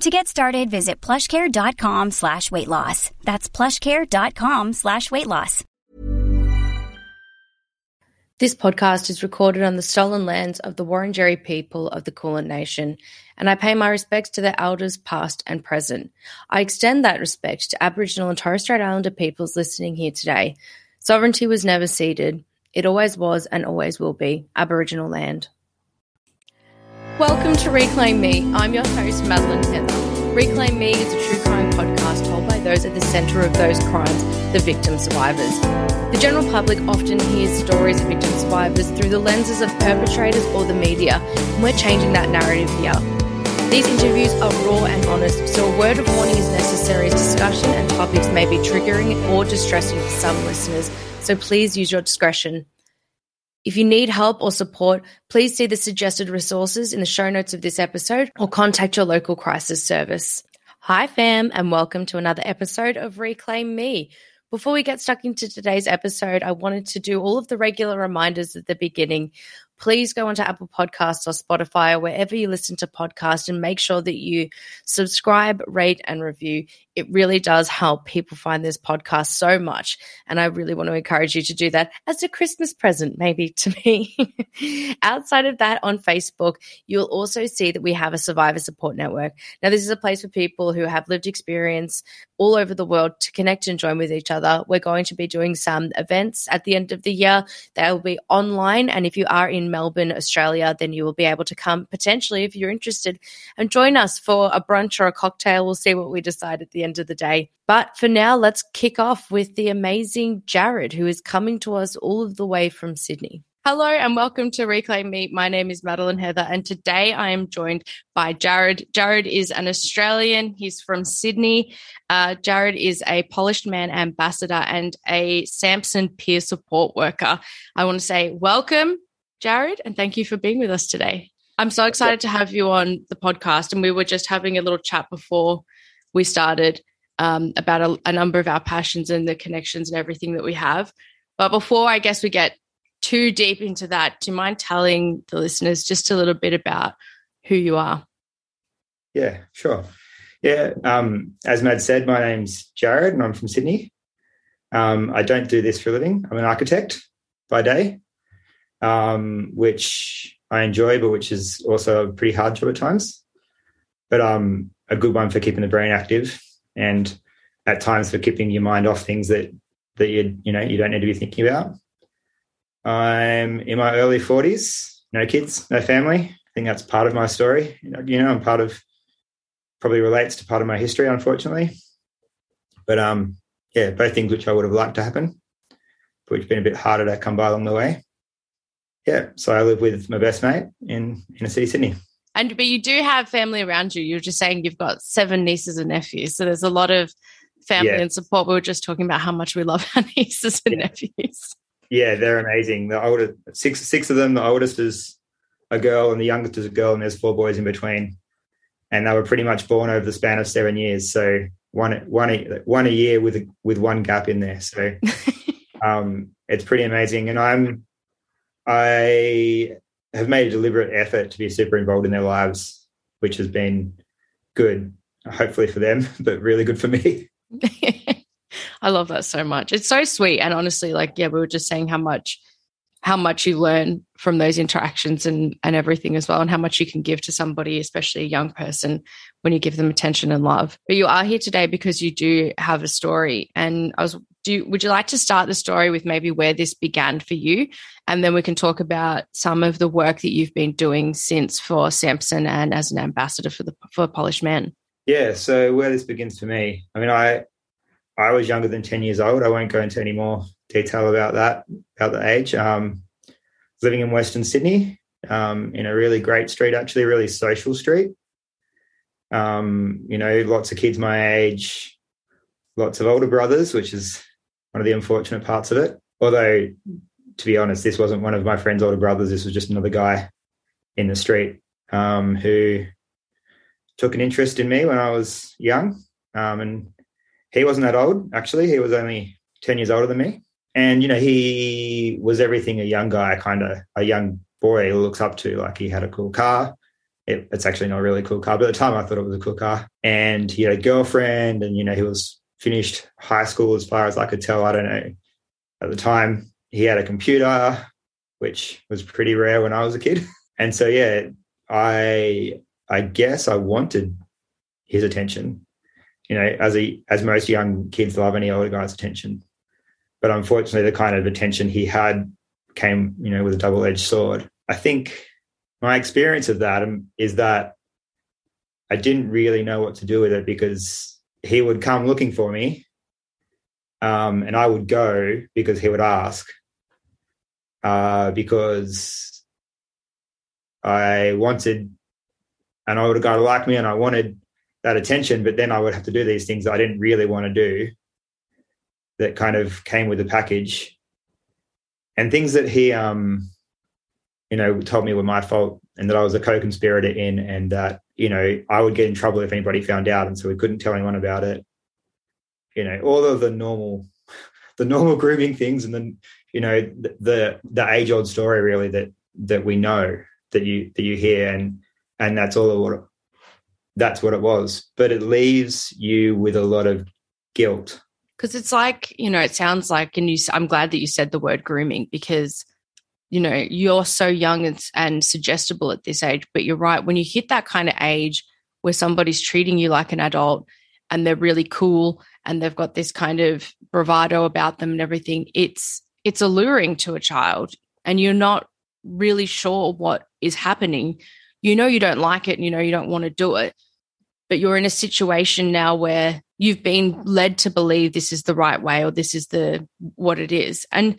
To get started, visit plushcare.com/weightloss. That's plushcare.com/weightloss. This podcast is recorded on the stolen lands of the Wurundjeri people of the Kulin Nation, and I pay my respects to their elders past and present. I extend that respect to Aboriginal and Torres Strait Islander peoples listening here today. Sovereignty was never ceded. It always was and always will be Aboriginal land. Welcome to Reclaim Me. I'm your host, Madeline Heather. Reclaim Me is a true crime podcast told by those at the centre of those crimes, the victim survivors. The general public often hears stories of victim survivors through the lenses of perpetrators or the media, and we're changing that narrative here. These interviews are raw and honest, so a word of warning is necessary as discussion and topics may be triggering or distressing for some listeners, so please use your discretion. If you need help or support, please see the suggested resources in the show notes of this episode or contact your local crisis service. Hi fam, and welcome to another episode of Reclaim Me. Before we get stuck into today's episode, I wanted to do all of the regular reminders at the beginning. Please go onto Apple Podcasts or Spotify or wherever you listen to podcasts and make sure that you subscribe, rate and review. It really does help people find this podcast so much, and I really want to encourage you to do that as a Christmas present maybe to me. Outside of that, on Facebook, you'll also see that we have a Survivor Support Network. Now, this is a place for people who have lived experience all over the world to connect and join with each other. We're going to be doing some events at the end of the year. They will be online, and if you are in Melbourne, Australia, then you will be able to come potentially if you're interested and join us for a brunch or a cocktail. We'll see what we decide at the end of the day. But for now, let's kick off with the amazing Jared, who is coming to us all of the way from Sydney. Hello and welcome to Reclaim Me. My name is Madeline Heather, and today I am joined by Jared. Jared is an Australian. He's from Sydney. Jared is a Polished Man ambassador and a Samson peer support worker. I want to say welcome, Jared, and thank you for being with us today. I'm so excited to have you on the podcast, and we were just having a little chat before we started about a number of our passions and the connections and everything that we have. But before I guess we get too deep into that, do you mind telling the listeners just a little bit about who you are? Yeah, sure. Yeah, as Mad said, my name's Jared and I'm from Sydney. I don't do this for a living. I'm an architect by day, which I enjoy, but which is also a pretty hard job at times. But a good one for keeping the brain active, and at times for keeping your mind off things that you don't need to be thinking about. I'm in my early 40s, no kids, no family. I think that's part of my story. I'm probably relates to part of my history, unfortunately. But both things which I would have liked to happen, but which have been a bit harder to come by along the way. Yeah, so I live with my best mate in a city, Sydney. But you do have family around you. You were just saying you've got 7 nieces and nephews. So there's a lot of family and support. We were just talking about how much we love our nieces and nephews. Yeah, they're amazing. The older, six of them, the oldest is a girl and the youngest is a girl, and there's 4 boys in between. And they were pretty much born over the span of 7 years. So one a year with one gap in there. So it's pretty amazing. And I have made a deliberate effort to be super involved in their lives, which has been good, hopefully for them, but really good for me. I love that so much. It's so sweet. And honestly, we were just saying how much how much you learn from those interactions and everything as well, and how much you can give to somebody, especially a young person, when you give them attention and love. But you are here today because you do have a story. And would you like to start the story with maybe where this began for you? And then we can talk about some of the work that you've been doing since for Samson and as an ambassador for Polished Man. Yeah, so where this begins for me, I mean, I was younger than 10 years old. I won't go into any more detail about the age. Living in Western Sydney, in a really great street, actually a really social street. You know, lots of kids my age, lots of older brothers, which is one of the unfortunate parts of it. Although, to be honest, this wasn't one of my friend's older brothers. This was just another guy in the street who took an interest in me when I was young, and he wasn't that old, actually. He was only 10 years older than me. And, you know, he was everything a young guy, kind of a young boy looks up to. Like, he had a cool car. It's actually not a really cool car, but at the time I thought it was a cool car. And he had a girlfriend and, you know, he was finished high school as far as I could tell. I don't know. At the time he had a computer, which was pretty rare when I was a kid. And so, yeah, I guess I wanted his attention. You know, as most young kids love any older guy's attention. But unfortunately, the kind of attention he had came, you know, with a double-edged sword. I think my experience of that is that I didn't really know what to do with it, because he would come looking for me, and I would go because he would ask, because I wanted an older guy to like me and I wanted that attention, but then I would have to do these things that I didn't really want to do that kind of came with the package, and things that he, you know, told me were my fault and that I was a co-conspirator in, and that, you know, I would get in trouble if anybody found out, and so we couldn't tell anyone about it. You know, all of the normal grooming things, and then, you know, the age-old story really that we know, that you hear, and that's all of it. That's what it was. But it leaves you with a lot of guilt. Because it's like, you know, it sounds like, I'm glad that you said the word grooming, because, you know, you're so young and suggestible at this age, but you're right. When you hit that kind of age where somebody's treating you like an adult and they're really cool and they've got this kind of bravado about them and everything, it's alluring to a child, and you're not really sure what is happening. You know you don't like it and you know you don't want to do it, but you're in a situation now where you've been led to believe this is the right way, or this is what it is. And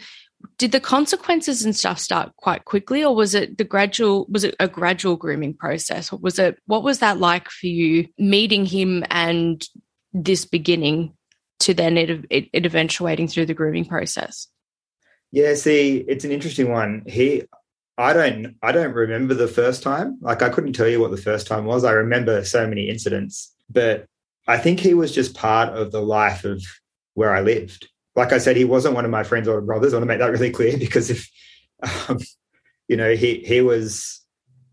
did the consequences and stuff start quite quickly, or was it a gradual grooming process? Or what was that like for you, meeting him and this beginning to then it eventuating through the grooming process? Yeah, see, it's an interesting one. I don't remember the first time. Like, I couldn't tell you what the first time was. I remember so many incidents, but I think he was just part of the life of where I lived. Like I said, he wasn't one of my friend's older brothers. I want to make that really clear, because if, you know, he was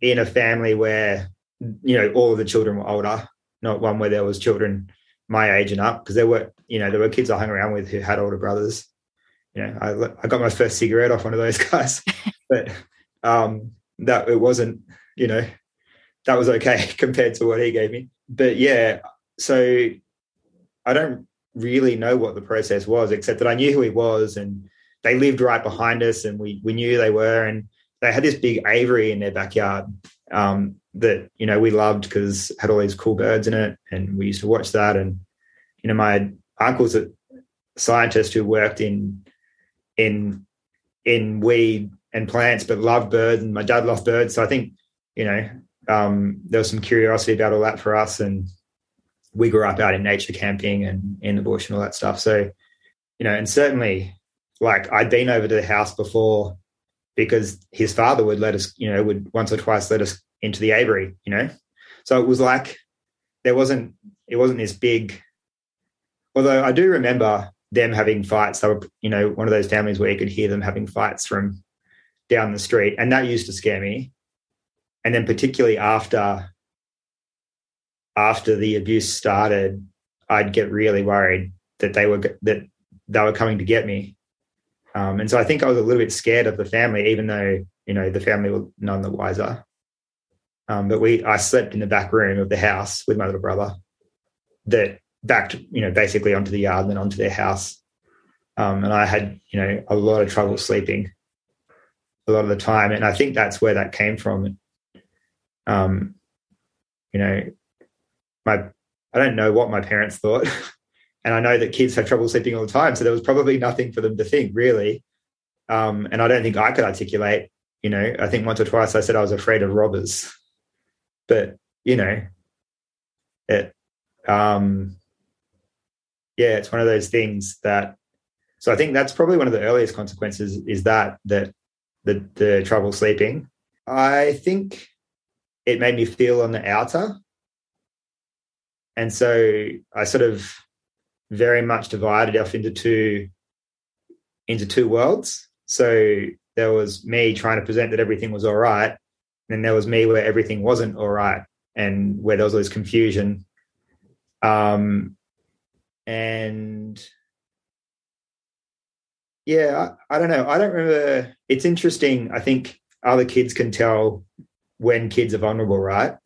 in a family where, you know, all of the children were older, not one where there was children my age and up, because there were kids I hung around with who had older brothers. You know, I got my first cigarette off one of those guys, but... that it wasn't, you know, that was okay compared to what he gave me. But yeah, so I don't really know what the process was, except that I knew who he was, and they lived right behind us, and we knew they were, and they had this big aviary in their backyard that, you know, we loved because it had all these cool birds in it, and we used to watch that. And, you know, my uncle's a scientist who worked in weed and plants, but loved birds, and my dad loved birds. So I think, you know, there was some curiosity about all that for us, and we grew up out in nature camping and in the bush and all that stuff. So, you know, and certainly, like, I'd been over to the house before because his father would let us, you know, would once or twice let us into the aviary, you know. So it was like it wasn't this big, although I do remember them having fights. They were, you know, one of those families where you could hear them having fights from down the street, and that used to scare me. And then particularly after the abuse started, I'd get really worried that they were coming to get me, And so I think I was a little bit scared of the family, even though, you know, the family were none the wiser. But I slept in the back room of the house with my little brother that backed, you know, basically onto the yard and then onto their house. And I had, you know, a lot of trouble sleeping a lot of the time. And I think that's where that came from. You know, I don't know what my parents thought. And I know that kids have trouble sleeping all the time. So there was probably nothing for them to think, really. And I don't think I could articulate, you know, I think once or twice I said I was afraid of robbers. But, you know, it's one of those things that, so I think that's probably one of the earliest consequences is that the trouble sleeping. I think it made me feel on the outer. And so I sort of very much divided off into two worlds. So there was me trying to present that everything was all right, and then there was me where everything wasn't all right and where there was all this confusion. I don't know. I don't remember. It's interesting. I think other kids can tell when kids are vulnerable, right?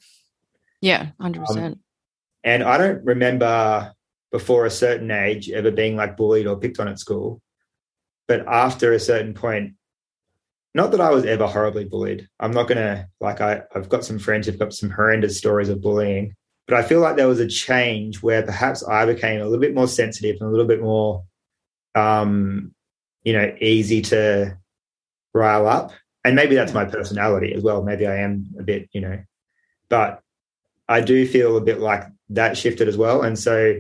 Yeah, 100%. And I don't remember before a certain age ever being like bullied or picked on at school. But after a certain point, not that I was ever horribly bullied. I'm not going to, like, I've got some friends who've got some horrendous stories of bullying. But I feel like there was a change where perhaps I became a little bit more sensitive and a little bit more, you know, easy to rile up. And maybe that's my personality as well. Maybe I am a bit, you know. But I do feel a bit like that shifted as well. And so,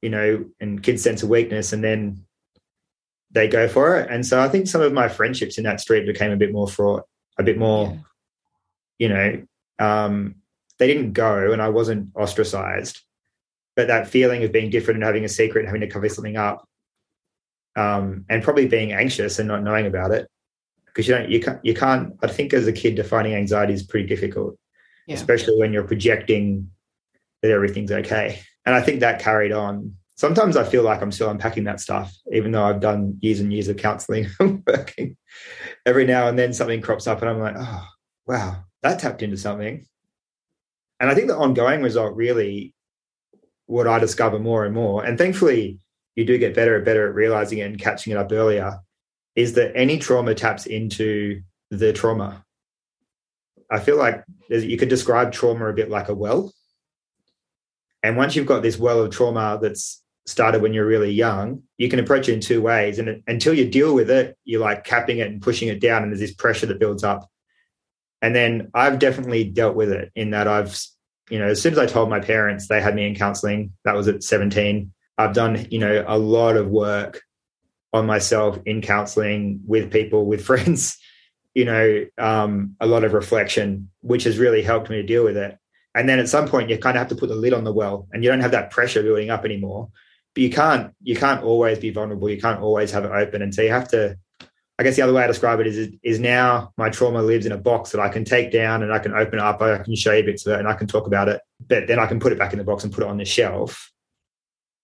you know, and kids sense a weakness and then they go for it. And so I think some of my friendships in that street became a bit more fraught, a bit more, you know, they didn't go and I wasn't ostracized, but that feeling of being different and having a secret and having to cover something up, and probably being anxious and not knowing about it, because you can't, I think as a kid defining anxiety is pretty difficult, especially when you're projecting that everything's okay. And I think that carried on. Sometimes I feel like I'm still unpacking that stuff, even though I've done years and years of counselling and working. Every now and then something crops up and I'm like, oh, wow, that tapped into something. And I think the ongoing result really, what I discover more and more, and thankfully you do get better at realising it and catching it up earlier, is that any trauma taps into the trauma. I feel like you could describe trauma a bit like a well. And once you've got this well of trauma that's started when you're really young, you can approach it in two ways. And until you deal with it, you're like capping it and pushing it down, and there's this pressure that builds up. And then I've definitely dealt with it in that I've, you know, as soon as I told my parents, they had me in counselling. That was at 17. I've done, you know, a lot of work on myself in counselling with people, with friends, you know, a lot of reflection, which has really helped me to deal with it. And then at some point you kind of have to put the lid on the well and you don't have that pressure building up anymore, but you can't always be vulnerable. You can't always have it open. And so you have to, I guess the other way I describe it is now my trauma lives in a box that I can take down and I can open up. I can show you bits of it and I can talk about it, but then I can put it back in the box and put it on the shelf.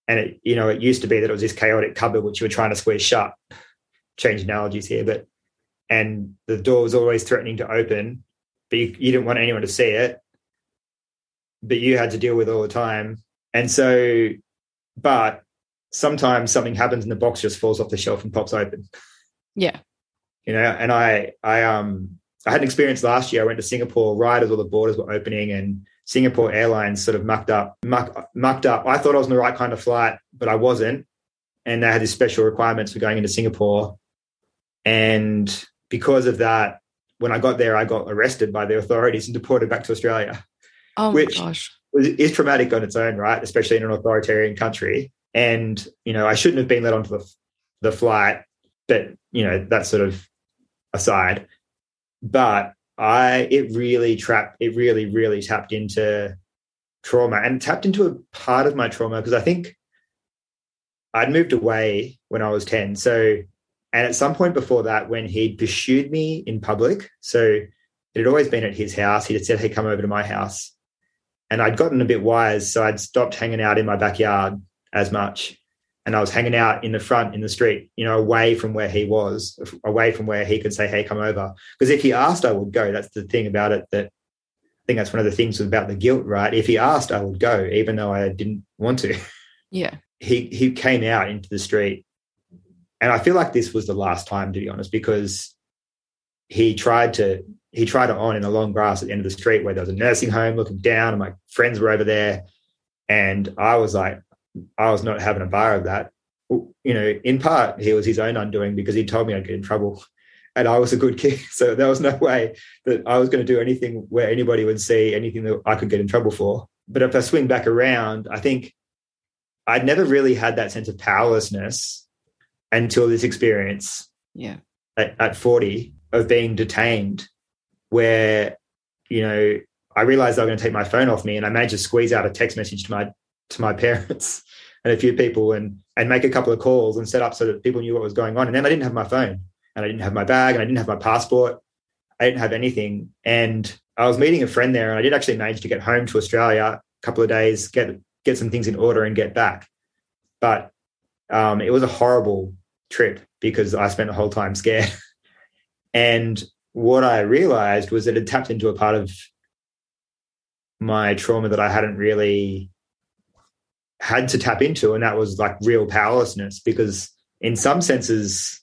And it, you know, it used to be that it was this chaotic cupboard, which you were trying to squeeze shut, change analogies here, but, and the door was always threatening to open, but you didn't want anyone to see it. But you had to deal with all the time. And so, but sometimes something happens and the box just falls off the shelf and pops open. Yeah. You know, and I had an experience last year. I went to Singapore right as all the borders were opening and Singapore Airlines sort of mucked up. I thought I was on the right kind of flight, but I wasn't. And they had these special requirements for going into Singapore. And because of that, when I got there, I got arrested by the authorities and deported back to Australia. Oh, which is traumatic on its own, right? Especially in an authoritarian country. And, you know, I shouldn't have been let onto the flight, but, you know, that's sort of aside. But it really tapped into trauma and tapped into a part of my trauma because I think I'd moved away when I was 10. So, and at some point before that, when he'd pursued me in public, so it had always been at his house. He'd said, hey, come over to my house. And I'd gotten a bit wise, so I'd stopped hanging out in my backyard as much. And I was hanging out in the front in the street, you know, away from where he was, away from where he could say, hey, come over. Because if he asked, I would go. That's the thing about it, that I think that's one of the things about the guilt, right? If he asked, I would go, even though I didn't want to. Yeah. He came out into the street. And I feel like this was the last time, to be honest, because he tried it on in the long grass at the end of the street where there was a nursing home looking down and my friends were over there. And I was like, I was not having a bar of that. You know, in part, he was his own undoing because he told me I'd get in trouble and I was a good kid. So there was no way that I was going to do anything where anybody would see anything that I could get in trouble for. But if I swing back around, I think I'd never really had that sense of powerlessness until this experience at 40 of being detained where, you know, I realised they were going to take my phone off me and I managed to squeeze out a text message to my parents and a few people and make a couple of calls and set up so that people knew what was going on. And then I didn't have my phone and I didn't have my bag and I didn't have my passport. I didn't have anything. And I was meeting a friend there and I did actually manage to get home to Australia a couple of days, get some things in order and get back. But it was a horrible trip because I spent the whole time scared. And what I realised was that it tapped into a part of my trauma that I hadn't really had to tap into, and that was like real powerlessness, because in some senses,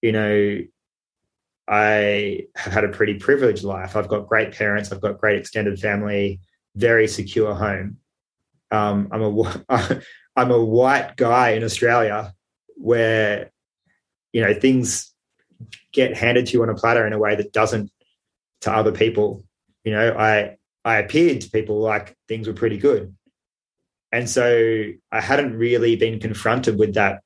you know, I have had a pretty privileged life. I've got great parents. I've got great extended family, very secure home. I'm a white guy in Australia where, you know, things get handed to you on a platter in a way that doesn't to other people. You know, I appeared to people like things were pretty good. And so I hadn't really been confronted with that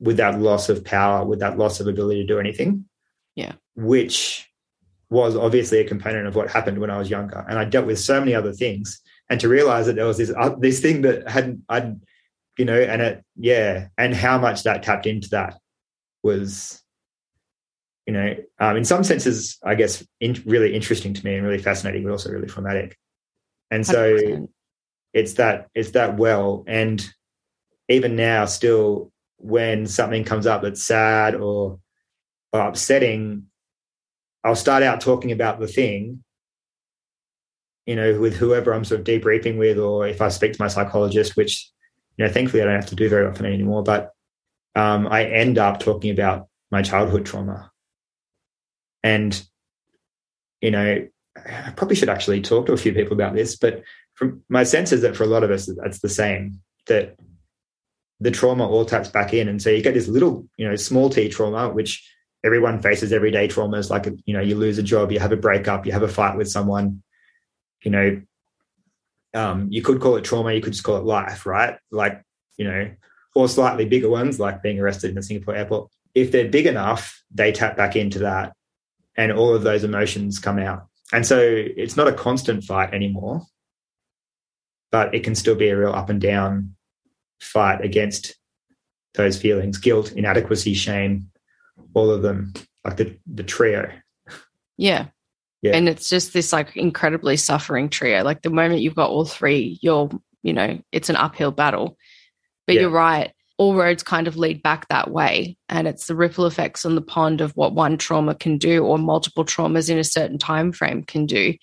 loss of power, with that loss of ability to do anything, which was obviously a component of what happened when I was younger. And I dealt with so many other things. And to realise that there was this thing that I'd, you know, and and how much that tapped into that was, you know, in some senses, I guess, really interesting to me and really fascinating, but also really traumatic. And so 100%. It's that well, and even now still when something comes up that's sad or upsetting, I'll start out talking about the thing, you know, with whoever I'm sort of debriefing with, or if I speak to my psychologist, which, you know, thankfully I don't have to do very often anymore, but I end up talking about my childhood trauma. And, you know, I probably should actually talk to a few people about this, but from my sense is that for a lot of us, that's the same, that the trauma all taps back in. And so you get this little, you know, small T trauma, which everyone faces everyday traumas, like, you know, you lose a job, you have a breakup, you have a fight with someone, you know, you could call it trauma, you could just call it life, right? Like, you know, or slightly bigger ones like being arrested in the Singapore airport. If they're big enough, they tap back into that and all of those emotions come out. And so it's not a constant fight anymore, but it can still be a real up and down fight against those feelings, guilt, inadequacy, shame, all of them, like the trio. Yeah. And it's just this like incredibly suffering trio. Like the moment you've got all three, you're, you know, it's an uphill battle. But You're right. All roads kind of lead back that way. And it's the ripple effects on the pond of what one trauma can do or multiple traumas in a certain time frame can do,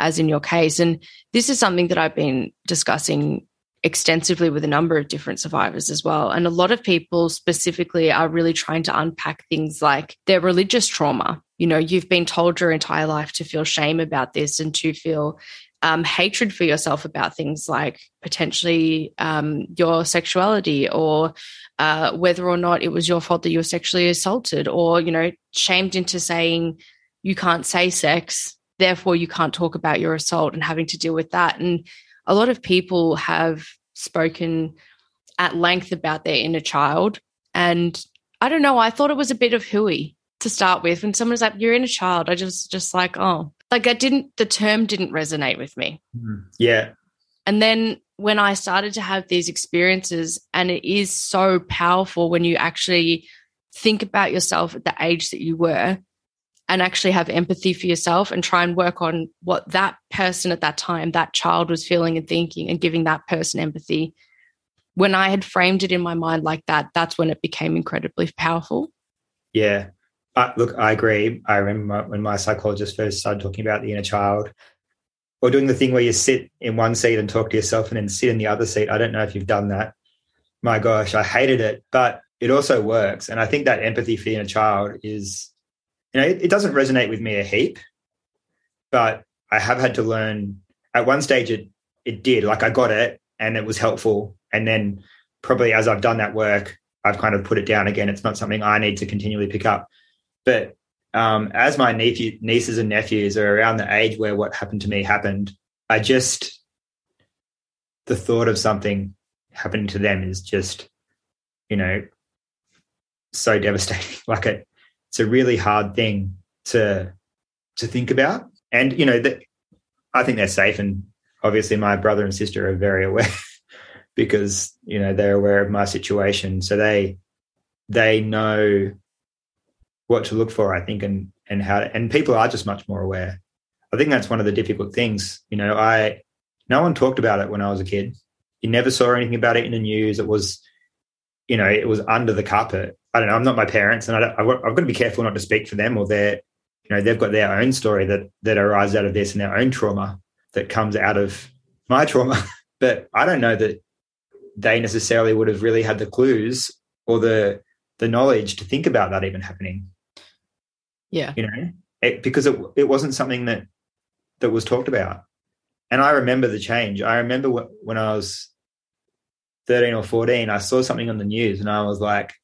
as in your case. And this is something that I've been discussing extensively with a number of different survivors as well. And a lot of people specifically are really trying to unpack things like their religious trauma. You know, you've been told your entire life to feel shame about this and to feel hatred for yourself about things like potentially your sexuality or whether or not it was your fault that you were sexually assaulted, or, you know, shamed into saying you can't say sex, therefore you can't talk about your assault, and having to deal with that. And a lot of people have spoken at length about their inner child. And I don't know, I thought it was a bit of hooey to start with. When someone's like, your inner child, I just like, oh. Like the term didn't resonate with me. Yeah. And then when I started to have these experiences, and it is so powerful when you actually think about yourself at the age that you were, and actually have empathy for yourself and try and work on what that person at that time, that child was feeling and thinking, and giving that person empathy when I had framed it in my mind like that, that's when it became incredibly powerful. Yeah. Look, I agree. I remember when my psychologist first started talking about the inner child, or doing the thing where you sit in one seat and talk to yourself and then sit in the other seat. I don't know if you've done that. My gosh, I hated it, but it also works. And I think that empathy for the inner child is, you know, it doesn't resonate with me a heap, but I have had to learn. At one stage it did, like I got it and it was helpful. And then probably as I've done that work, I've kind of put it down again. It's not something I need to continually pick up. But as my nieces and nephews are around the age where what happened to me happened, the thought of something happening to them is just, you know, so devastating. Like it's a really hard thing to think about. And, you know, I think they're safe. And obviously my brother and sister are very aware because, you know, they're aware of my situation. So they know what to look for, I think, and how to, and people are just much more aware. I think that's one of the difficult things. You know, no one talked about it when I was a kid. You never saw anything about it in the news. It was, you know, it was under the carpet. I don't know. I'm not my parents, and I've got to be careful not to speak for them, or you know, they've got their own story that arises out of this and their own trauma that comes out of my trauma. But I don't know that they necessarily would have really had the clues or the knowledge to think about that even happening. Yeah. You know, because it wasn't something that was talked about. And I remember the change. I remember when I was 13 or 14, I saw something on the news and I was like,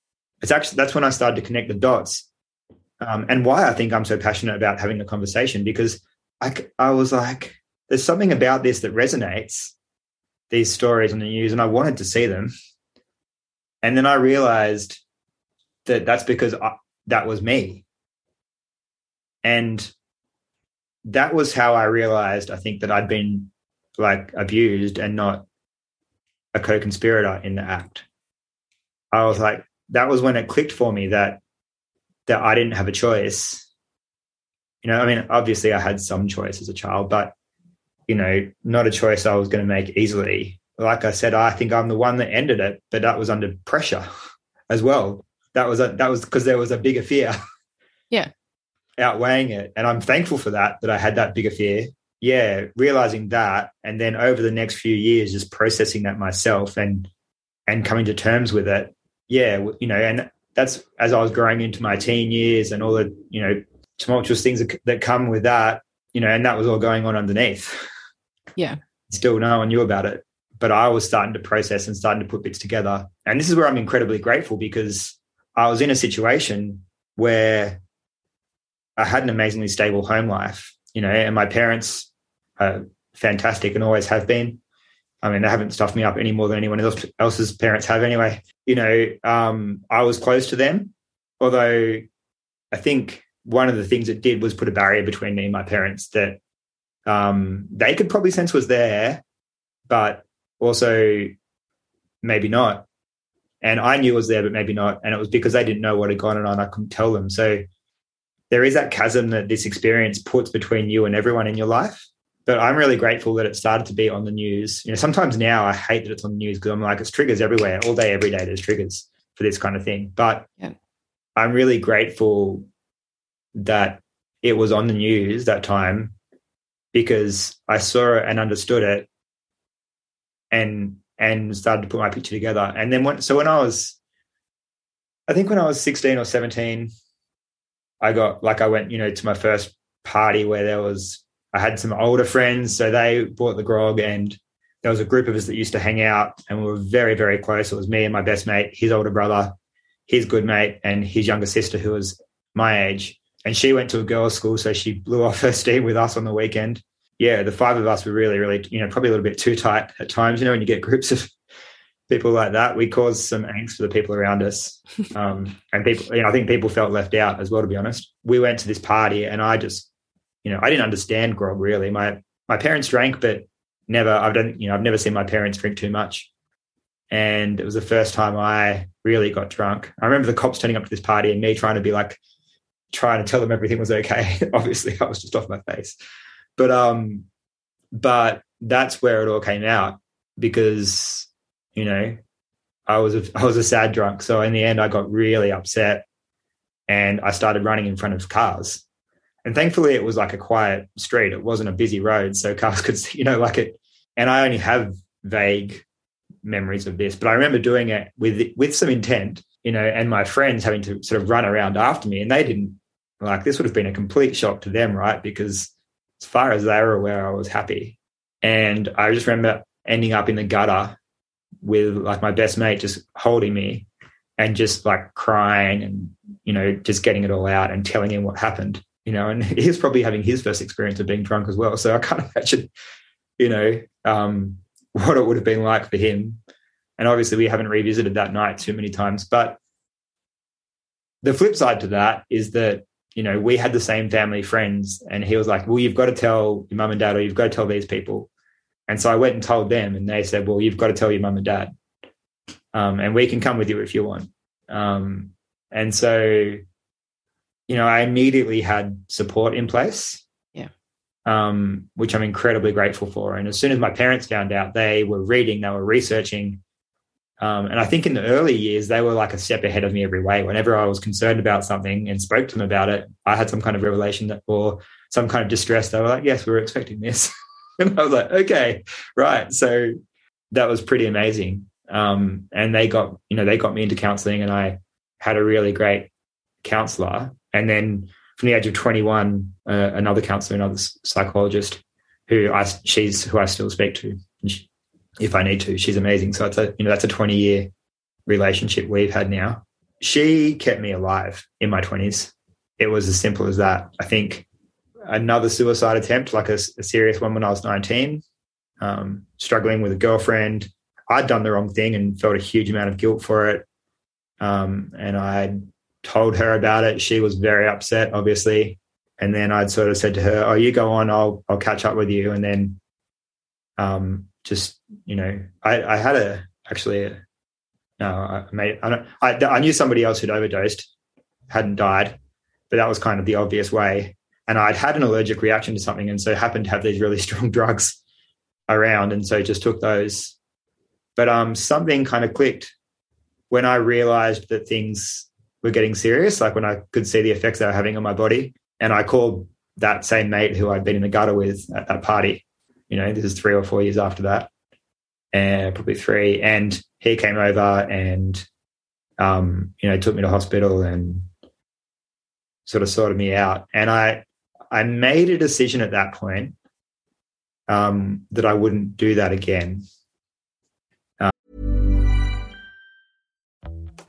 that's when I started to connect the dots. And why I think I'm so passionate about having the conversation, because I was like, there's something about this that resonates, these stories on the news, and I wanted to see them. And then I realized that's because that was me. And that was how I realized, I think, that I'd been like abused and not a co-conspirator in the act. I was like, that was when it clicked for me that I didn't have a choice. You know, I mean, obviously I had some choice as a child, but, you know, not a choice I was going to make easily. Like I said, I think I'm the one that ended it, but that was under pressure as well. That was because there was a bigger fear. Yeah. Outweighing it. And I'm thankful for that I had that bigger fear. Yeah, realizing that, and then over the next few years just processing that myself and coming to terms with it. Yeah, you know, and that's as I was growing into my teen years and all the, you know, tumultuous things that come with that, you know, and that was all going on underneath. Yeah. Still no one knew about it, but I was starting to process and starting to put bits together. And this is where I'm incredibly grateful, because I was in a situation where I had an amazingly stable home life, you know, and my parents are fantastic and always have been. I mean, they haven't stuffed me up any more than anyone else's parents have anyway. You know, I was close to them, although I think one of the things it did was put a barrier between me and my parents that they could probably sense was there, but also maybe not. And I knew it was there, but maybe not. And it was because they didn't know what had gone on and I couldn't tell them. So there is that chasm that this experience puts between you and everyone in your life. But I'm really grateful that it started to be on the news. You know, sometimes now I hate that it's on the news because I'm like, it's triggers everywhere. All day, every day, there's triggers for this kind of thing. But yeah. I'm really grateful that it was on the news that time, because I saw it and understood it and started to put my picture together. And then when I was 16 or 17, I went, you know, to my first party where I had some older friends, so they bought the grog, and there was a group of us that used to hang out and we were very, very close. It was me and my best mate, his older brother, his good mate, and his younger sister who was my age. And she went to a girls' school, so she blew off her steam with us on the weekend. Yeah, the five of us were really, really, you know, probably a little bit too tight at times, you know, when you get groups of people like that. We caused some angst for the people around us. And people, you know, I think people felt left out as well, to be honest. We went to this party and I just... You know, I didn't understand grog really. My parents drank, but I've never seen my parents drink too much. And it was the first time I really got drunk. I remember the cops turning up to this party and me trying to be like, trying to tell them everything was okay. Obviously, I was just off my face. But that's where it all came out, because, you know, I was a sad drunk. So in the end, I got really upset and I started running in front of cars. And thankfully, it was like a quiet street. It wasn't a busy road, so cars could, you know, like it. And I only have vague memories of this, but I remember doing it with some intent, you know, and my friends having to sort of run around after me, and they didn't, like, this would have been a complete shock to them, right? Because as far as they were aware, I was happy. And I just remember ending up in the gutter with, like, my best mate just holding me and just, like, crying and, you know, just getting it all out and telling him what happened, you know, and he was probably having his first experience of being drunk as well. So I can't imagine, you know, what it would have been like for him. And obviously we haven't revisited that night too many times. But the flip side to that is that, you know, we had the same family friends and he was like, well, you've got to tell your mum and dad, or you've got to tell these people. And so I went and told them and they said, well, you've got to tell your mum and dad, and we can come with you if you want. And so, you know, I immediately had support in place. Yeah. Which I'm incredibly grateful for. And as soon as my parents found out, they were reading, they were researching. And I think in the early years, they were like a step ahead of me every way. Whenever I was concerned about something and spoke to them about it, I had some kind of revelation that, or some kind of distress. They were like, yes, we were expecting this. And I was like, okay, right. So that was pretty amazing. And they got me into counselling, and I had a really great counsellor. And then from the age of 21, another counsellor, another psychologist who I still speak to if I need to. She's amazing. So it's that's a 20-year relationship we've had now. She kept me alive in my 20s. It was as simple as that. I think another suicide attempt, like a serious one, when I was 19, struggling with a girlfriend. I'd done the wrong thing and felt a huge amount of guilt for it. And I told her about it. She was very upset, obviously. And then I'd sort of said to her, oh, you go on, I'll catch up with you. And then just, you know, I knew somebody else who'd overdosed, hadn't died, but that was kind of the obvious way. And I'd had an allergic reaction to something, and so happened to have these really strong drugs around, and so just took those. But something kind of clicked when I realised that things were getting serious, like when I could see the effects they were having on my body. And I called that same mate who I'd been in the gutter with at that party. You know, this is 3 or 4 years after that, and probably 3. And he came over and, you know, took me to hospital and sort of sorted me out. And I made a decision at that point that I wouldn't do that again.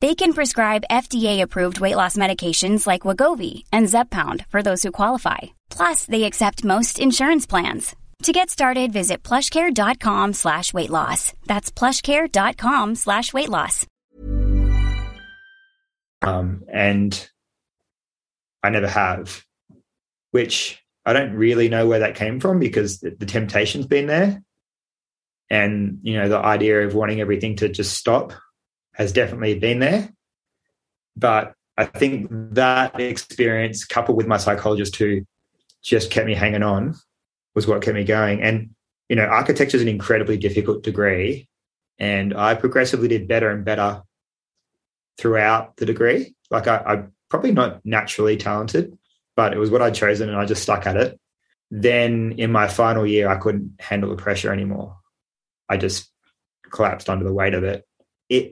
They can prescribe FDA-approved weight loss medications like Wegovy and Zepbound for those who qualify. Plus, they accept most insurance plans. To get started, visit plushcare.com/weightloss. That's plushcare.com/weightloss. And I never have, which I don't really know where that came from, because the temptation's been there. And, you know, the idea of wanting everything to just stop has definitely been there. But I think that experience, coupled with my psychologist who just kept me hanging on, was what kept me going. And, you know, architecture is an incredibly difficult degree, and I progressively did better and better throughout the degree. Like, I'm probably not naturally talented, but it was what I'd chosen and I just stuck at it. Then in my final year, I couldn't handle the pressure anymore. I just collapsed under the weight of it.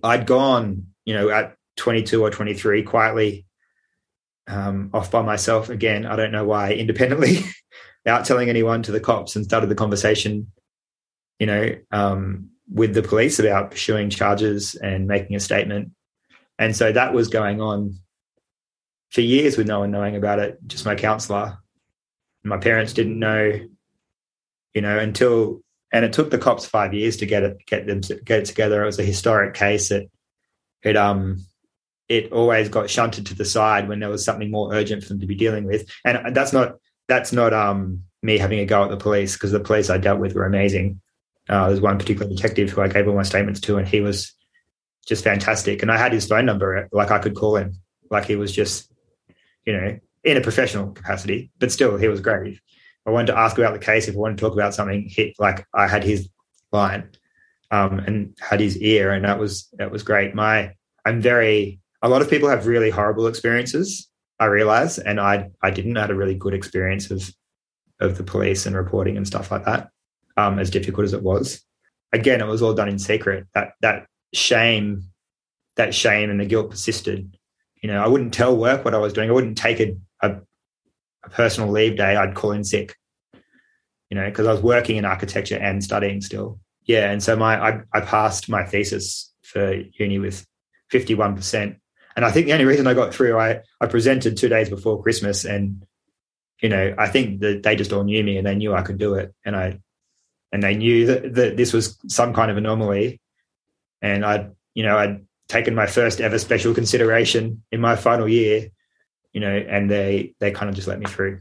I'd gone, you know, at 22 or 23, quietly off by myself again. I don't know why, independently, without telling anyone, to the cops, and started the conversation, you know, with the police about pursuing charges and making a statement. And so that was going on for years with no one knowing about it, just my counsellor. My parents didn't know, you know, until... And it took the cops 5 years to get it together. It was a historic case. It always got shunted to the side when there was something more urgent for them to be dealing with. And that's not me having a go at the police, because the police I dealt with were amazing. There's one particular detective who I gave all my statements to, and he was just fantastic. And I had his phone number. Like, I could call him. Like, he was just, you know, in a professional capacity, but still, he was great. I wanted to ask about the case. If I wanted to talk about something, I had his line and had his ear, and that was great. A lot of people have really horrible experiences, I realise, and I didn't. I had a really good experience of the police and reporting and stuff like that, as difficult as it was. Again, it was all done in secret. That shame and the guilt persisted. You know, I wouldn't tell work what I was doing. I wouldn't take a personal leave day. I'd call in sick, you know, because I was working in architecture and studying still. Yeah, and so I passed my thesis for uni with 51%. And I think the only reason I got through, I presented 2 days before Christmas, and, you know, I think that they just all knew me and they knew I could do it. And they knew that this was some kind of anomaly. And I'd taken my first ever special consideration in my final year, you know, and they kind of just let me through.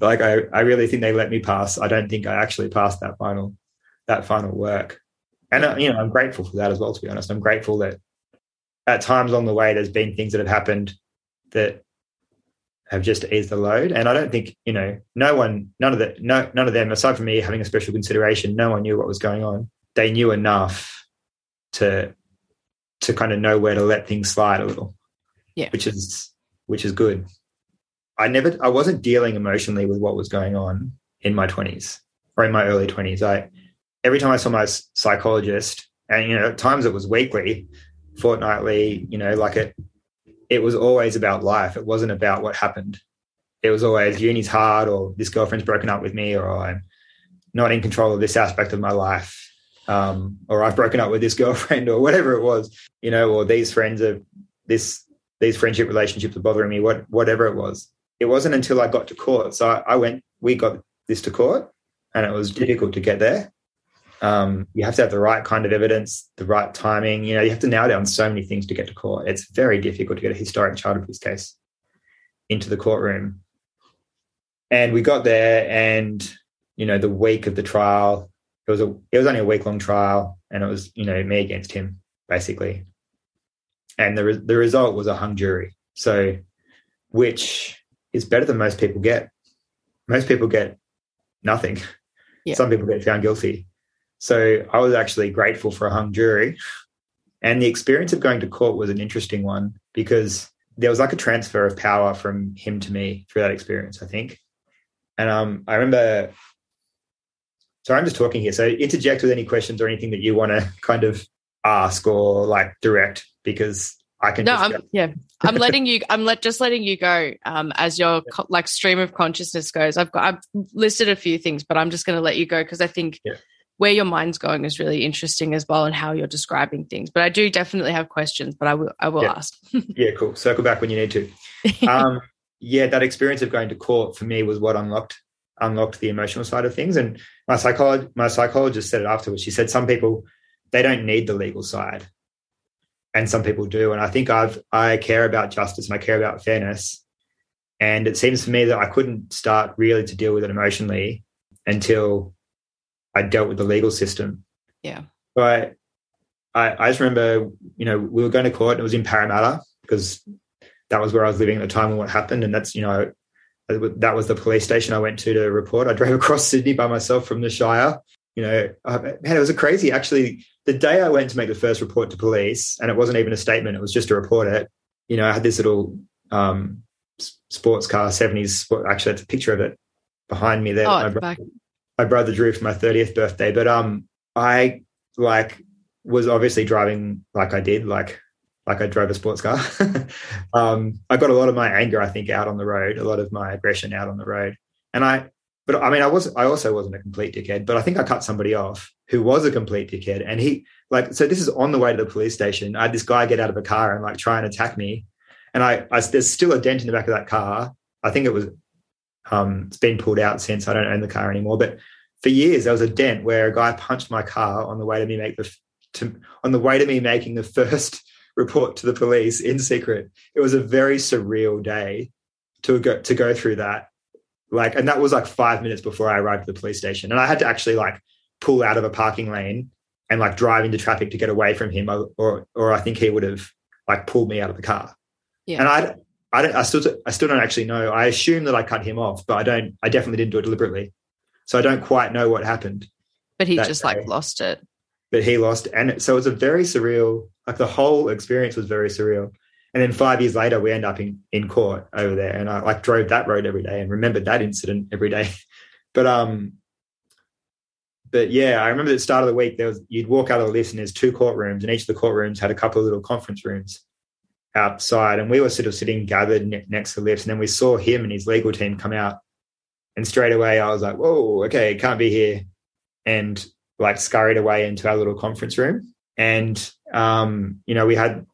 Like, I really think they let me pass. I don't think I actually passed that final work. And, you know, I'm grateful for that as well, to be honest. I'm grateful that at times along the way there's been things that have happened that have just eased the load. And I don't think, you know, none of them, aside from me having a special consideration, no one knew what was going on. They knew enough to kind of know where to let things slide a little. Yeah. Which is good. I wasn't dealing emotionally with what was going on in my 20s or in my early 20s. Every time I saw my psychologist, and, you know, at times it was weekly, fortnightly, you know, like, it was always about life. It wasn't about what happened. It was always uni's hard, or this girlfriend's broken up with me, or I'm not in control of this aspect of my life, or I've broken up with this girlfriend, or whatever it was, you know, or these friends are this... These friendship relationships are bothering me, whatever it was. It wasn't until I got to court. So we got this to court, and it was difficult to get there. You have to have the right kind of evidence, the right timing. You know, you have to nail down so many things to get to court. It's very difficult to get a historic child abuse case into the courtroom. And we got there, and, you know, the week of the trial, it was only a week-long trial, and it was, you know, me against him, basically. And the result was a hung jury, so, which is better than most people get. Most people get nothing. Yeah. Some people get found guilty. So I was actually grateful for a hung jury. And the experience of going to court was an interesting one, because there was like a transfer of power from him to me through that experience, I think. And I remember, so I'm just talking here, so interject with any questions or anything that you want to kind of ask or like direct, because I can. I'm just letting you go as your like stream of consciousness goes. I've listed a few things, but I'm just going to let you go, because I think where your mind's going is really interesting as well, and how you're describing things. But I do definitely have questions, but I will ask. Yeah, cool. Circle back when you need to. That experience of going to court for me was what unlocked unlocked the emotional side of things. And my psychologist said it afterwards. She said some people, they don't need the legal side, and some people do. And I think I care about justice and I care about fairness. And it seems to me that I couldn't start really to deal with it emotionally until I dealt with the legal system. Yeah. But I just remember, you know, we were going to court, and it was in Parramatta because that was where I was living at the time and what happened. And that's, you know, that was the police station I went to report. I drove across Sydney by myself from the Shire. You know, man, it was crazy. Actually, the day I went to make the first report to police, and it wasn't even a statement, it was just to report it, you know, I had this little sports car, 70s sport. Actually, that's a picture of it behind me there. My brother drew for my 30th birthday. But I, like, was obviously driving like I did, like I drove a sports car. I got a lot of my anger, I think, out on the road, a lot of my aggression out on the road. But I mean, I also wasn't a complete dickhead, but I think I cut somebody off who was a complete dickhead. And so this is on the way to the police station. I had this guy get out of a car and like try and attack me. And there's still a dent in the back of that car. I think it was, it's been pulled out since. I don't own the car anymore. But for years, there was a dent where a guy punched my car on the way to me making the first report to the police in secret. It was a very surreal day to go through that. Like, and that was like 5 minutes before I arrived at the police station. And I had to actually like pull out of a parking lane and like drive into traffic to get away from him, or I think he would have like pulled me out of the car. Yeah. And I still don't actually know. I assume that I cut him off, but I definitely didn't do it deliberately. So I don't quite know what happened. But he just like lost it. But he lost. And so it was a very surreal, like the whole experience was very surreal. And then 5 years later, we end up in court over there, and I like drove that road every day and remembered that incident every day. But yeah, I remember at the start of the week, you'd walk out of the lift and there's two courtrooms, and each of the courtrooms had a couple of little conference rooms outside, and we were sort of sitting gathered next to the lifts, and then we saw him and his legal team come out, and straight away I was like, whoa, okay, can't be here, and like scurried away into our little conference room. And, you know, we had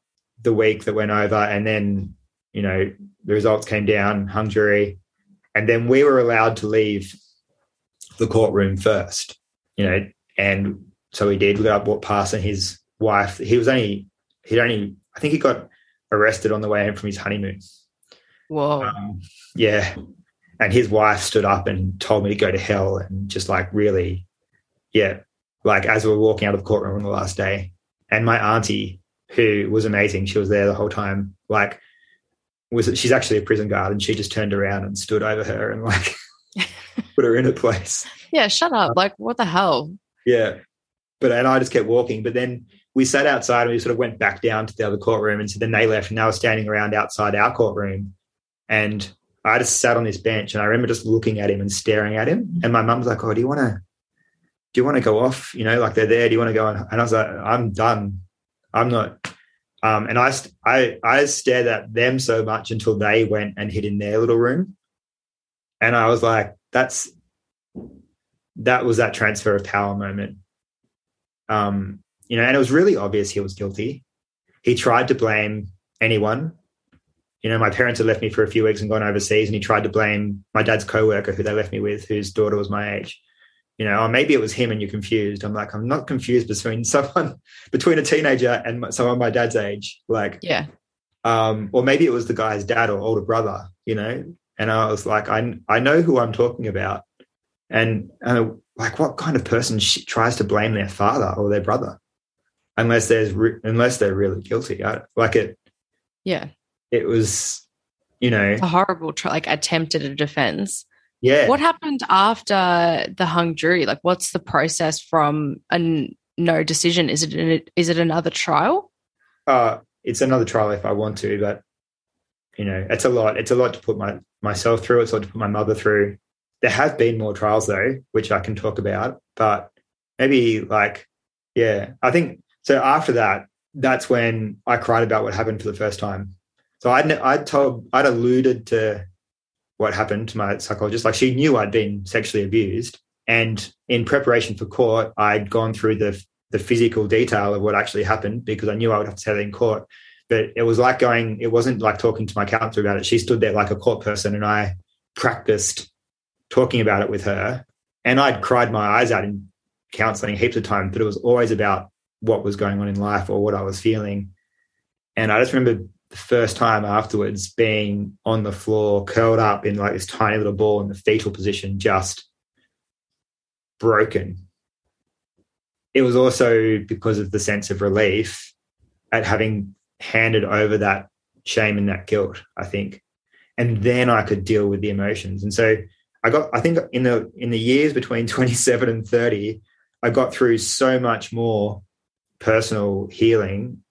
the week that went over, and then, you know, the results came down, hung jury, and then we were allowed to leave the courtroom first, you know, and so we did. We got walked past, and his wife, I think he got arrested on the way home from his honeymoon. Whoa. Yeah. And his wife stood up and told me to go to hell, and just like really, yeah, like as we were walking out of the courtroom on the last day. And my auntie, who was amazing, she was there the whole time, like she's actually a prison guard, and she just turned around and stood over her and like put her in her place. Yeah, shut up. Like, what the hell? Yeah. And I just kept walking. But then we sat outside, and we sort of went back down to the other courtroom, and so then they left, and they were standing around outside our courtroom. And I just sat on this bench, and I remember just looking at him and staring at him. And my mum was like, oh, do you want to go off? You know, like they're there. Do you want to go on? And I was like, I'm done. I'm not. And I stared at them so much until they went and hid in their little room. And I was like, that was that transfer of power moment. You know, and it was really obvious he was guilty. He tried to blame anyone. You know, my parents had left me for a few weeks and gone overseas, and he tried to blame my dad's coworker who they left me with, whose daughter was my age. You know, or maybe it was him and you're confused. I'm like, I'm not confused between a teenager and someone my dad's age. Like, yeah. Or maybe it was the guy's dad or older brother, you know. And I was like, I know who I'm talking about. And like, what kind of person tries to blame their father or their brother unless they're really guilty? Yeah. It was, you know. A horrible, like, attempt at a defense. Yeah. What happened after the hung jury? Like, what's the process from a no decision? Is it another trial? It's another trial if I want to, but, you know, it's a lot. It's a lot to put myself through. It's a lot to put my mother through. There have been more trials, though, which I can talk about, but maybe, like, yeah. I think so after that, that's when I cried about what happened for the first time. So I'd alluded to what happened to my psychologist. Like, she knew I'd been sexually abused, and in preparation for court, I'd gone through the physical detail of what actually happened because I knew I would have to say that in court. But it was like it wasn't like talking to my counselor about it. She stood there like a court person, and I practiced talking about it with her. And I'd cried my eyes out in counselling heaps of times, but it was always about what was going on in life or what I was feeling. And I just remember the first time afterwards being on the floor, curled up in like this tiny little ball in the fetal position, just broken. It was also because of the sense of relief at having handed over that shame and that guilt, I think. And then I could deal with the emotions. And so I think in the years between 27 and 30, I got through so much more personal healing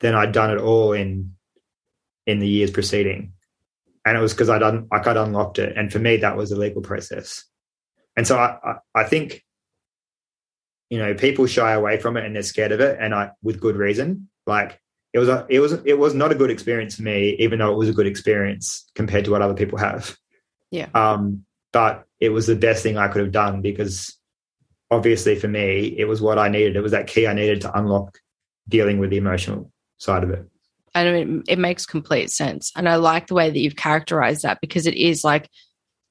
than I'd done at all in the years preceding. And it was because I'd unlocked it. And for me, that was a legal process. And so I think, you know, people shy away from it and they're scared of it, and with good reason. Like it was not a good experience for me, even though it was a good experience compared to what other people have. Yeah. But it was the best thing I could have done, because obviously for me, it was what I needed. It was that key I needed to unlock dealing with the emotional side of it. I mean, it makes complete sense. And I like the way that you've characterized that, because it is like,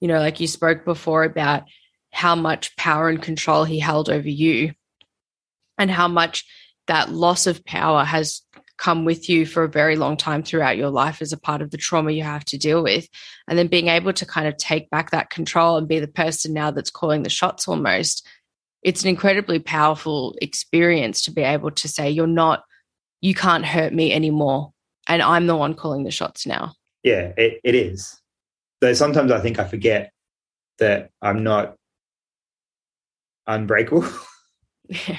you know, like you spoke before about how much power and control he held over you and how much that loss of power has come with you for a very long time throughout your life as a part of the trauma you have to deal with. And then being able to kind of take back that control and be the person now that's calling the shots almost. It's an incredibly powerful experience to be able to say, you can't hurt me anymore. And I'm the one calling the shots now. Yeah, it is. So sometimes I think I forget that I'm not unbreakable. Yeah.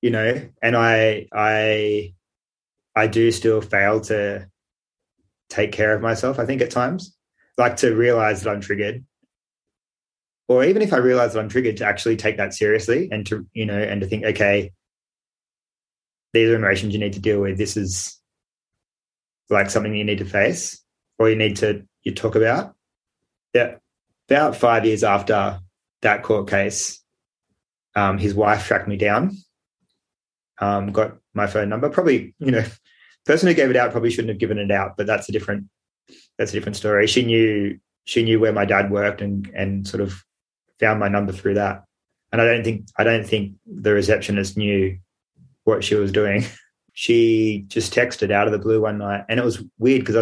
You know, and I do still fail to take care of myself, I think, at times, like to realize that I'm triggered, or even if I realize that I'm triggered, to actually take that seriously and to, you know, and to think, okay, these are emotions you need to deal with. This is like something you need to face or you talk about. Yeah. About 5 years after that court case, his wife tracked me down, got my phone number. Probably, you know, the person who gave it out probably shouldn't have given it out, but that's a different story. She knew where my dad worked and sort of found my number through that. And I don't think the receptionist knew what she was doing. She just texted out of the blue one night, and it was weird because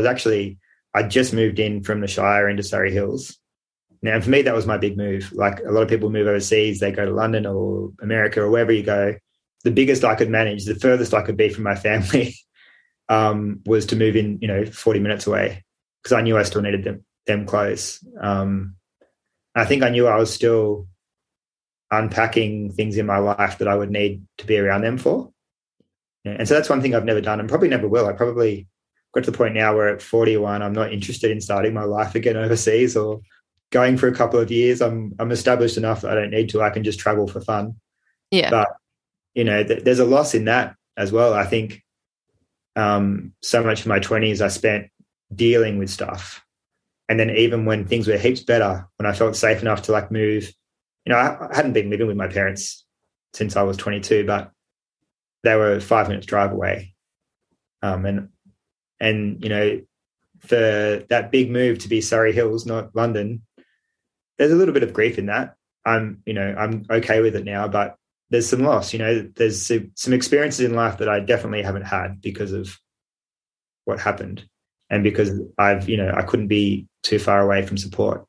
I just moved in from the Shire into Surrey Hills. Now, for me, that was my big move. Like a lot of people move overseas, they go to London or America or wherever you go. The biggest I could manage, the furthest I could be from my family was to move in, you know, 40 minutes away, because I knew I still needed them close. I think I knew I was still unpacking things in my life that I would need to be around them for. And so that's one thing I've never done and probably never will. I probably got to the point now where at 41, I'm not interested in starting my life again overseas or going for a couple of years. I'm established enough that I don't need to. I can just travel for fun. Yeah. But you know, there's a loss in that as well. I think so much of my 20s I spent dealing with stuff. And then even when things were heaps better, when I felt safe enough to like move, you know, I hadn't been living with my parents since I was 22, but they were 5 minutes drive away. And you know, for that big move to be Surrey Hills, not London, there's a little bit of grief in that. I'm okay with it now, but there's some loss, you know, there's some experiences in life that I definitely haven't had because of what happened, and because I've, you know, I couldn't be too far away from support.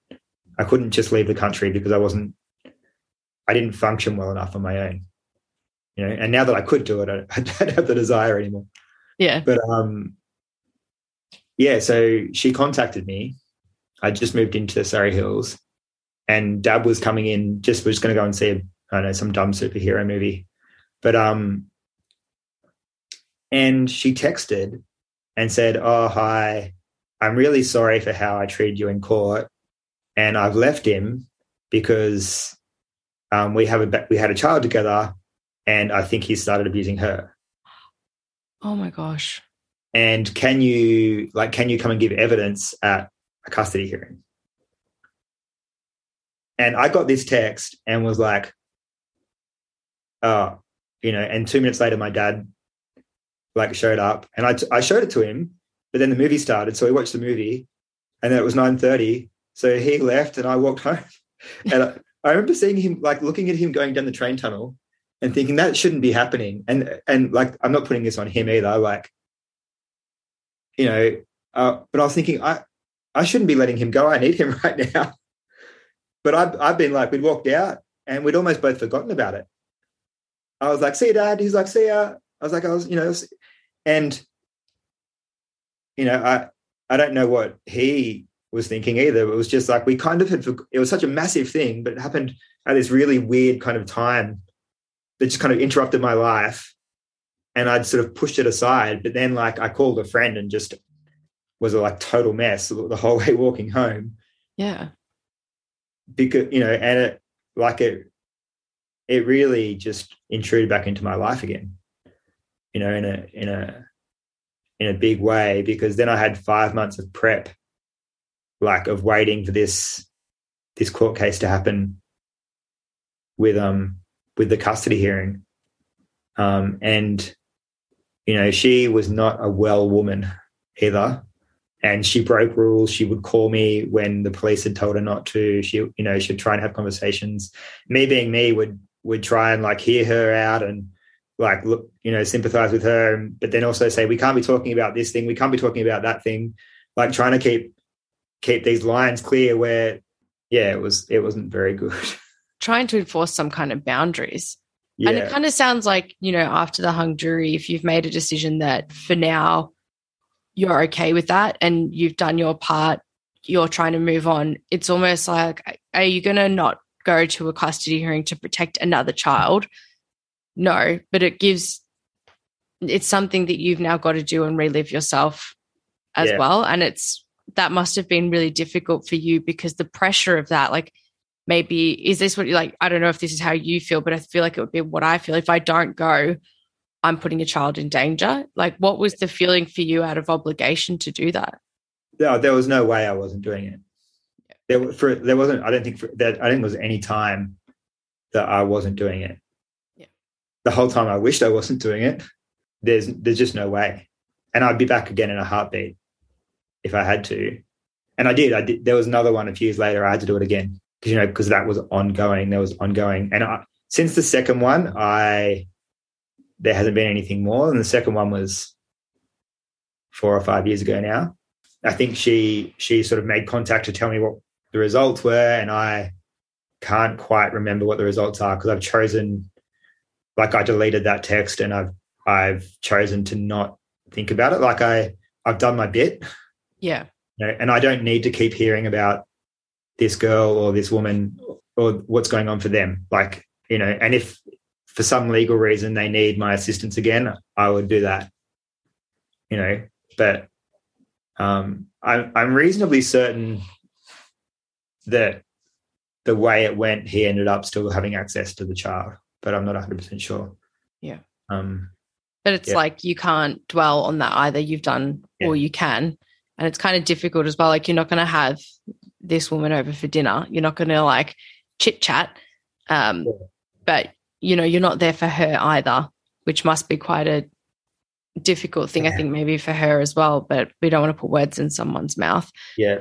I couldn't just leave the country because I didn't function well enough on my own, you know, and now that I could do it, I don't have the desire anymore. Yeah. But, yeah, so she contacted me. I just moved into Surrey Hills and Dad was coming in, we're just going to go and see him. I know, some dumb superhero movie. But and she texted and said, "Oh, hi, I'm really sorry for how I treated you in court, and I've left him because we had a child together, and I think he started abusing her." Oh my gosh. "And can you come and give evidence at a custody hearing?" And I got this text and was like, you know, and 2 minutes later my dad like showed up, and I showed it to him, but then the movie started, so we watched the movie, and then it was 9:30, So he left and I walked home. And I remember seeing him, like looking at him going down the train tunnel and thinking that shouldn't be happening. And like, I'm not putting this on him either. Like, you know, but I was thinking, I shouldn't be letting him go. I need him right now. But I've been like, we'd walked out and we'd almost both forgotten about it. I was like, see you, Dad. He's like, see ya. I was like, and, you know, I don't know what he was thinking either. It was just like we kind of had, it was such a massive thing, but it happened at this really weird kind of time that just kind of interrupted my life, and I'd sort of pushed it aside. But then like I called a friend and just was a like total mess the whole way walking home. Yeah. Because, you know, and it really just intruded back into my life again, you know, in a big way, because then I had 5 months of prep, like of waiting for this court case to happen with the custody hearing. And, you know, she was not a well woman either. And she broke rules. She would call me when the police had told her not to. She, you know, she'd try and have conversations. Me being me would try and like hear her out and like, look, you know, sympathize with her, but then also say, we can't be talking about this thing. We can't be talking about that thing. Like trying to keep these lines clear where, yeah, it wasn't very good. Trying to enforce some kind of boundaries. Yeah. And it kind of sounds like, you know, after the hung jury, if you've made a decision that for now you're okay with that and you've done your part, you're trying to move on, it's almost like, are you going to not go to a custody hearing to protect another child? No, but it's something that you've now got to do and relive yourself as well. And that must have been really difficult for you, because the pressure of that, like, maybe is this what you like? I don't know if this is how you feel, but I feel like it would be what I feel. If I don't go, I'm putting a child in danger. Like, what was the feeling for you out of obligation to do that? No, there was no way I wasn't doing it. I don't think there was any time that I wasn't doing it. Yeah. The whole time I wished I wasn't doing it. There's just no way. And I'd be back again in a heartbeat if I had to. And I did. There was another one a few years later. I had to do it again. Because, you know, that was ongoing. And since the second one, there hasn't been anything more. And the second one was 4 or 5 years ago now. I think she sort of made contact to tell me what the results were, and I can't quite remember what the results are, because I've chosen, like, I deleted that text and I've chosen to not think about it. Like, I've done my bit. Yeah. You know, and I don't need to keep hearing about this girl or this woman or what's going on for them. Like, you know, and if for some legal reason they need my assistance again, I would do that, you know. But I'm reasonably certain that the way it went, he ended up still having access to the child, but I'm not 100% sure. Yeah. But it's like you can't dwell on that either. You've done all you can, and it's kind of difficult as well. Like, you're not going to have this woman over for dinner. You're not going to like chit chat, but you know, you're not there for her either, which must be quite a difficult thing. Yeah. I think maybe for her as well, but we don't want to put words in someone's mouth. Yeah.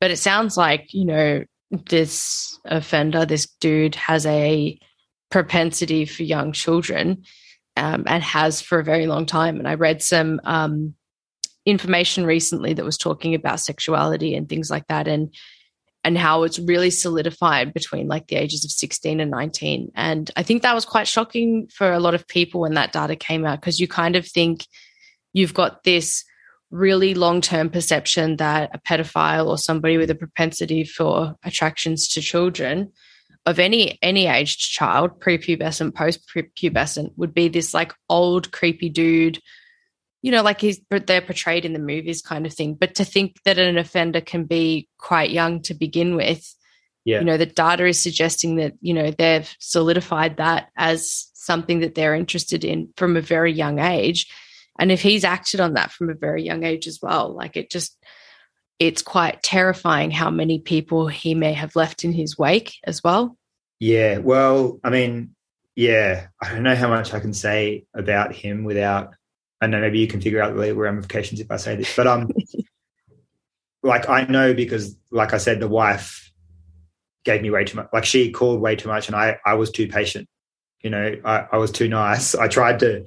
But it sounds like, you know, this offender, this dude, has a propensity for young children, and has for a very long time. And I read some, information recently that was talking about sexuality and things like that, and how it's really solidified between like the ages of 16 and 19. And I think that was quite shocking for a lot of people when that data came out, because you kind of think you've got this really long-term perception that a pedophile or somebody with a propensity for attractions to children of any aged child, prepubescent, post-pubescent, would be this like old creepy dude, you know, like they're portrayed in the movies kind of thing. But to think that an offender can be quite young to begin with, you know, the data is suggesting that, you know, they've solidified that as something that they're interested in from a very young age. And if he's acted on that from a very young age as well, like, it's quite terrifying how many people he may have left in his wake as well. Yeah, well, I mean, yeah, I don't know how much I can say about him without... I know maybe you can figure out the legal ramifications if I say this, but like, I know because, like I said, the wife gave me way too much. Like, she called way too much, and I was too patient. You know, I was too nice. I tried to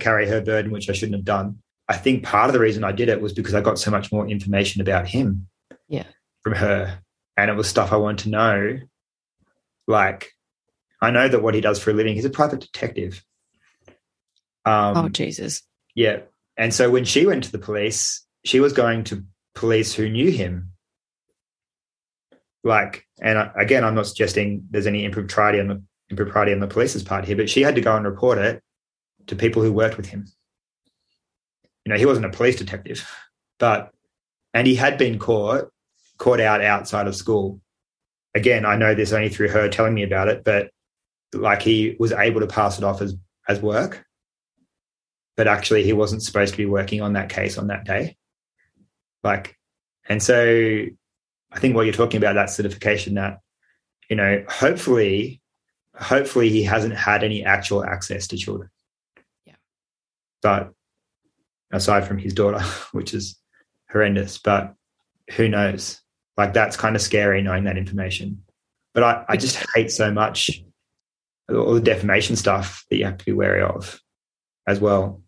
carry her burden, which I shouldn't have done. I think part of the reason I did it was because I got so much more information about him from her, and it was stuff I wanted to know. Like, I know that what he does for a living, he's a private detective. Oh, Jesus. Yeah. And so when she went to the police, she was going to police who knew him. Like, and again, I'm not suggesting there's any impropriety on the police's part here, but she had to go and report it to people who worked with him. You know, he wasn't a police detective, and he had been caught out outside of school. Again, I know this only through her telling me about it, but like, he was able to pass it off as work, but actually he wasn't supposed to be working on that case on that day. Like, and so I think what you're talking about, that certification, that, you know, hopefully he hasn't had any actual access to children. Yeah. But aside from his daughter, which is horrendous, but who knows? Like, that's kind of scary knowing that information. But I just hate so much all the defamation stuff that you have to be wary of as well.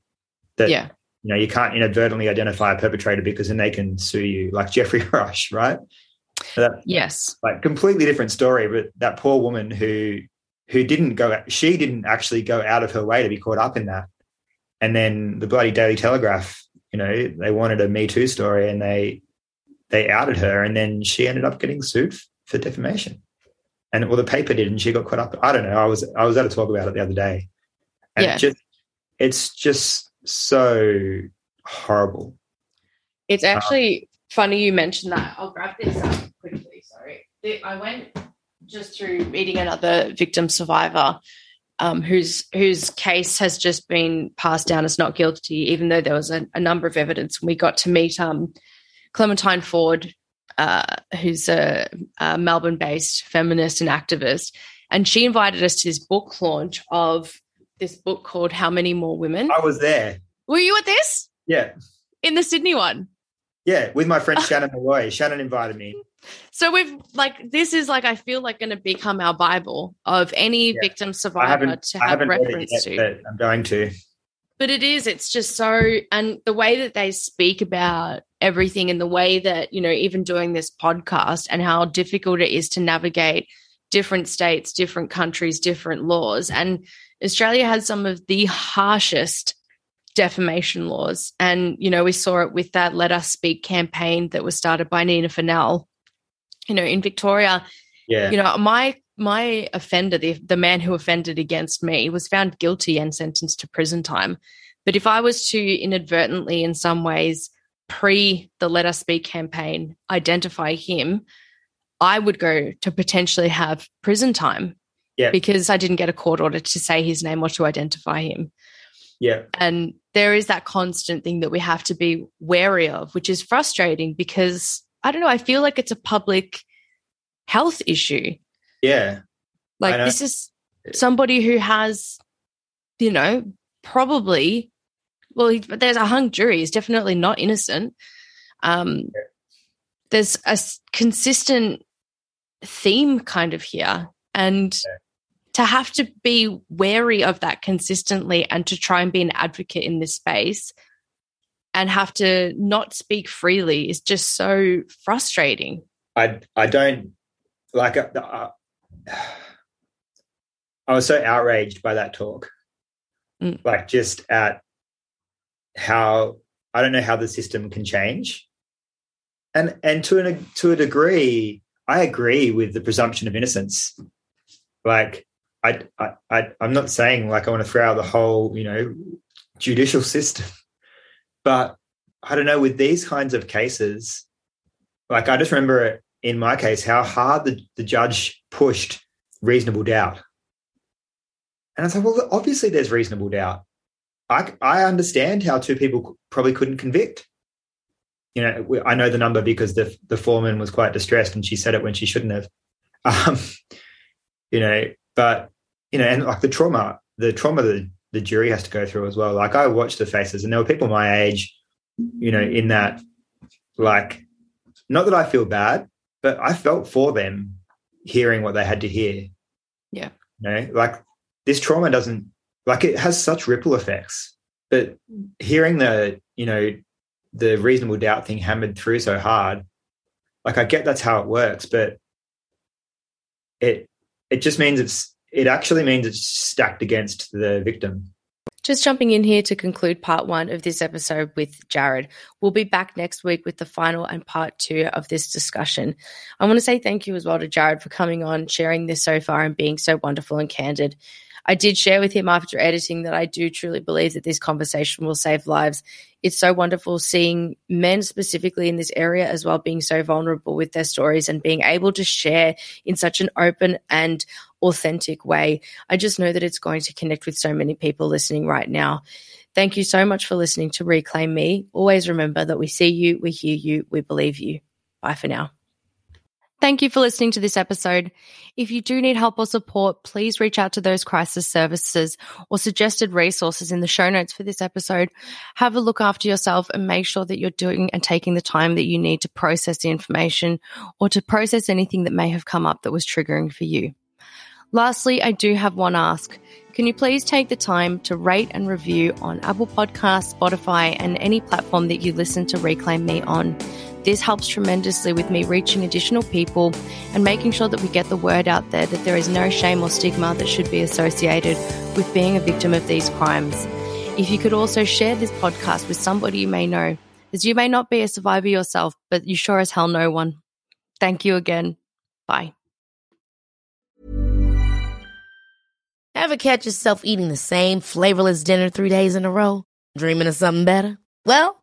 That, you know, you can't inadvertently identify a perpetrator because then they can sue you, like Geoffrey Rush, right? Yes. Like, completely different story, but that poor woman who didn't go, she didn't actually go out of her way to be caught up in that. And then the bloody Daily Telegraph, you know, they wanted a Me Too story, and they outed her, and then she ended up getting sued for defamation. And, well, the paper did, and she got caught up. I don't know. I was at a talk about it the other day. And it's just so horrible. It's actually funny you mentioned that. I'll grab this up quickly, sorry. I went just through meeting another victim survivor whose case has just been passed down as not guilty, even though there was a number of evidence. And we got to meet Clementine Ford, who's a Melbourne-based feminist and activist, and she invited us to this book launch of this book called How Many More Women. I was there. Were you at this? Yeah. In the Sydney one? Yeah, with my friend Shannon Malloy. Shannon invited me. So we've, like, this is, like, I feel like going to become our Bible of any victim survivor to have reference yet, to. I'm going to. But it is, it's just so, and the way that they speak about everything, and the way that, you know, even doing this podcast and how difficult it is to navigate different states, different countries, different laws. And Australia has some of the harshest defamation laws. And, you know, we saw it with that Let Us Speak campaign that was started by Nina Fennell, you know, in Victoria. Yeah. You know, my offender, the man who offended against me, was found guilty and sentenced to prison time. But if I was to inadvertently, in some ways, pre the Let Us Speak campaign, identify him, I would go to potentially have prison time because I didn't get a court order to say his name or to identify him. Yeah. And there is that constant thing that we have to be wary of, which is frustrating because, I don't know, I feel like it's a public health issue. Yeah. Like, this is somebody who has, you know, probably, well, there's a hung jury. He's definitely not innocent. There's a consistent theme kind of here, and to have to be wary of that consistently and to try and be an advocate in this space and have to not speak freely is just so frustrating. I don't, like, I was so outraged by that talk, like, just at how, I don't know how the system can change, and to a degree, I agree with the presumption of innocence. Like, I'm not saying, like, I want to throw out the whole, you know, judicial system, but I don't know, with these kinds of cases, like, I just remember it. In my case, how hard the judge pushed reasonable doubt. And I was like, well, obviously there's reasonable doubt. I understand how two people probably couldn't convict. You know, I know the number because the foreman was quite distressed and she said it when she shouldn't have. You know, but, you know, and, like, the trauma that the jury has to go through as well. Like, I watched the faces, and there were people my age, you know, in that, like, Not that I feel bad, but I felt for them hearing what they had to hear. Yeah. You know, like this trauma doesn't, like it has such ripple effects, but hearing the, you know, the reasonable doubt thing hammered through so hard, like I get that's how it works, but it just means it's stacked against the victim. Just jumping in here to conclude part one of this episode with Jared. We'll be back next week with the final and part two of this discussion. I want to say thank you as well to Jared for coming on, sharing this so far and being so wonderful and candid. I did share with him after editing that I do truly believe that this conversation will save lives. It's so wonderful seeing men specifically in this area as well being so vulnerable with their stories and being able to share in such an open and authentic way. I just know that it's going to connect with so many people listening right now. Thank you so much for listening to Reclaim Me. Always remember that we see you, we hear you, we believe you. Bye for now. Thank you for listening to this episode. If you do need help or support, please reach out to those crisis services or suggested resources in the show notes for this episode. Have a look after yourself and make sure that you're doing and taking the time that you need to process the information or to process anything that may have come up that was triggering for you. Lastly, I do have one ask. Can you please take the time to rate and review on Apple Podcasts, Spotify, and any platform that you listen to Reclaim Me on? This helps tremendously with me reaching additional people and making sure that we get the word out there that there is no shame or stigma that should be associated with being a victim of these crimes. If you could also share this podcast with somebody you may know, as you may not be a survivor yourself, but you sure as hell know one. Thank you again. Bye. Ever catch yourself eating the same flavorless dinner 3 days in a row? Dreaming of something better? Well,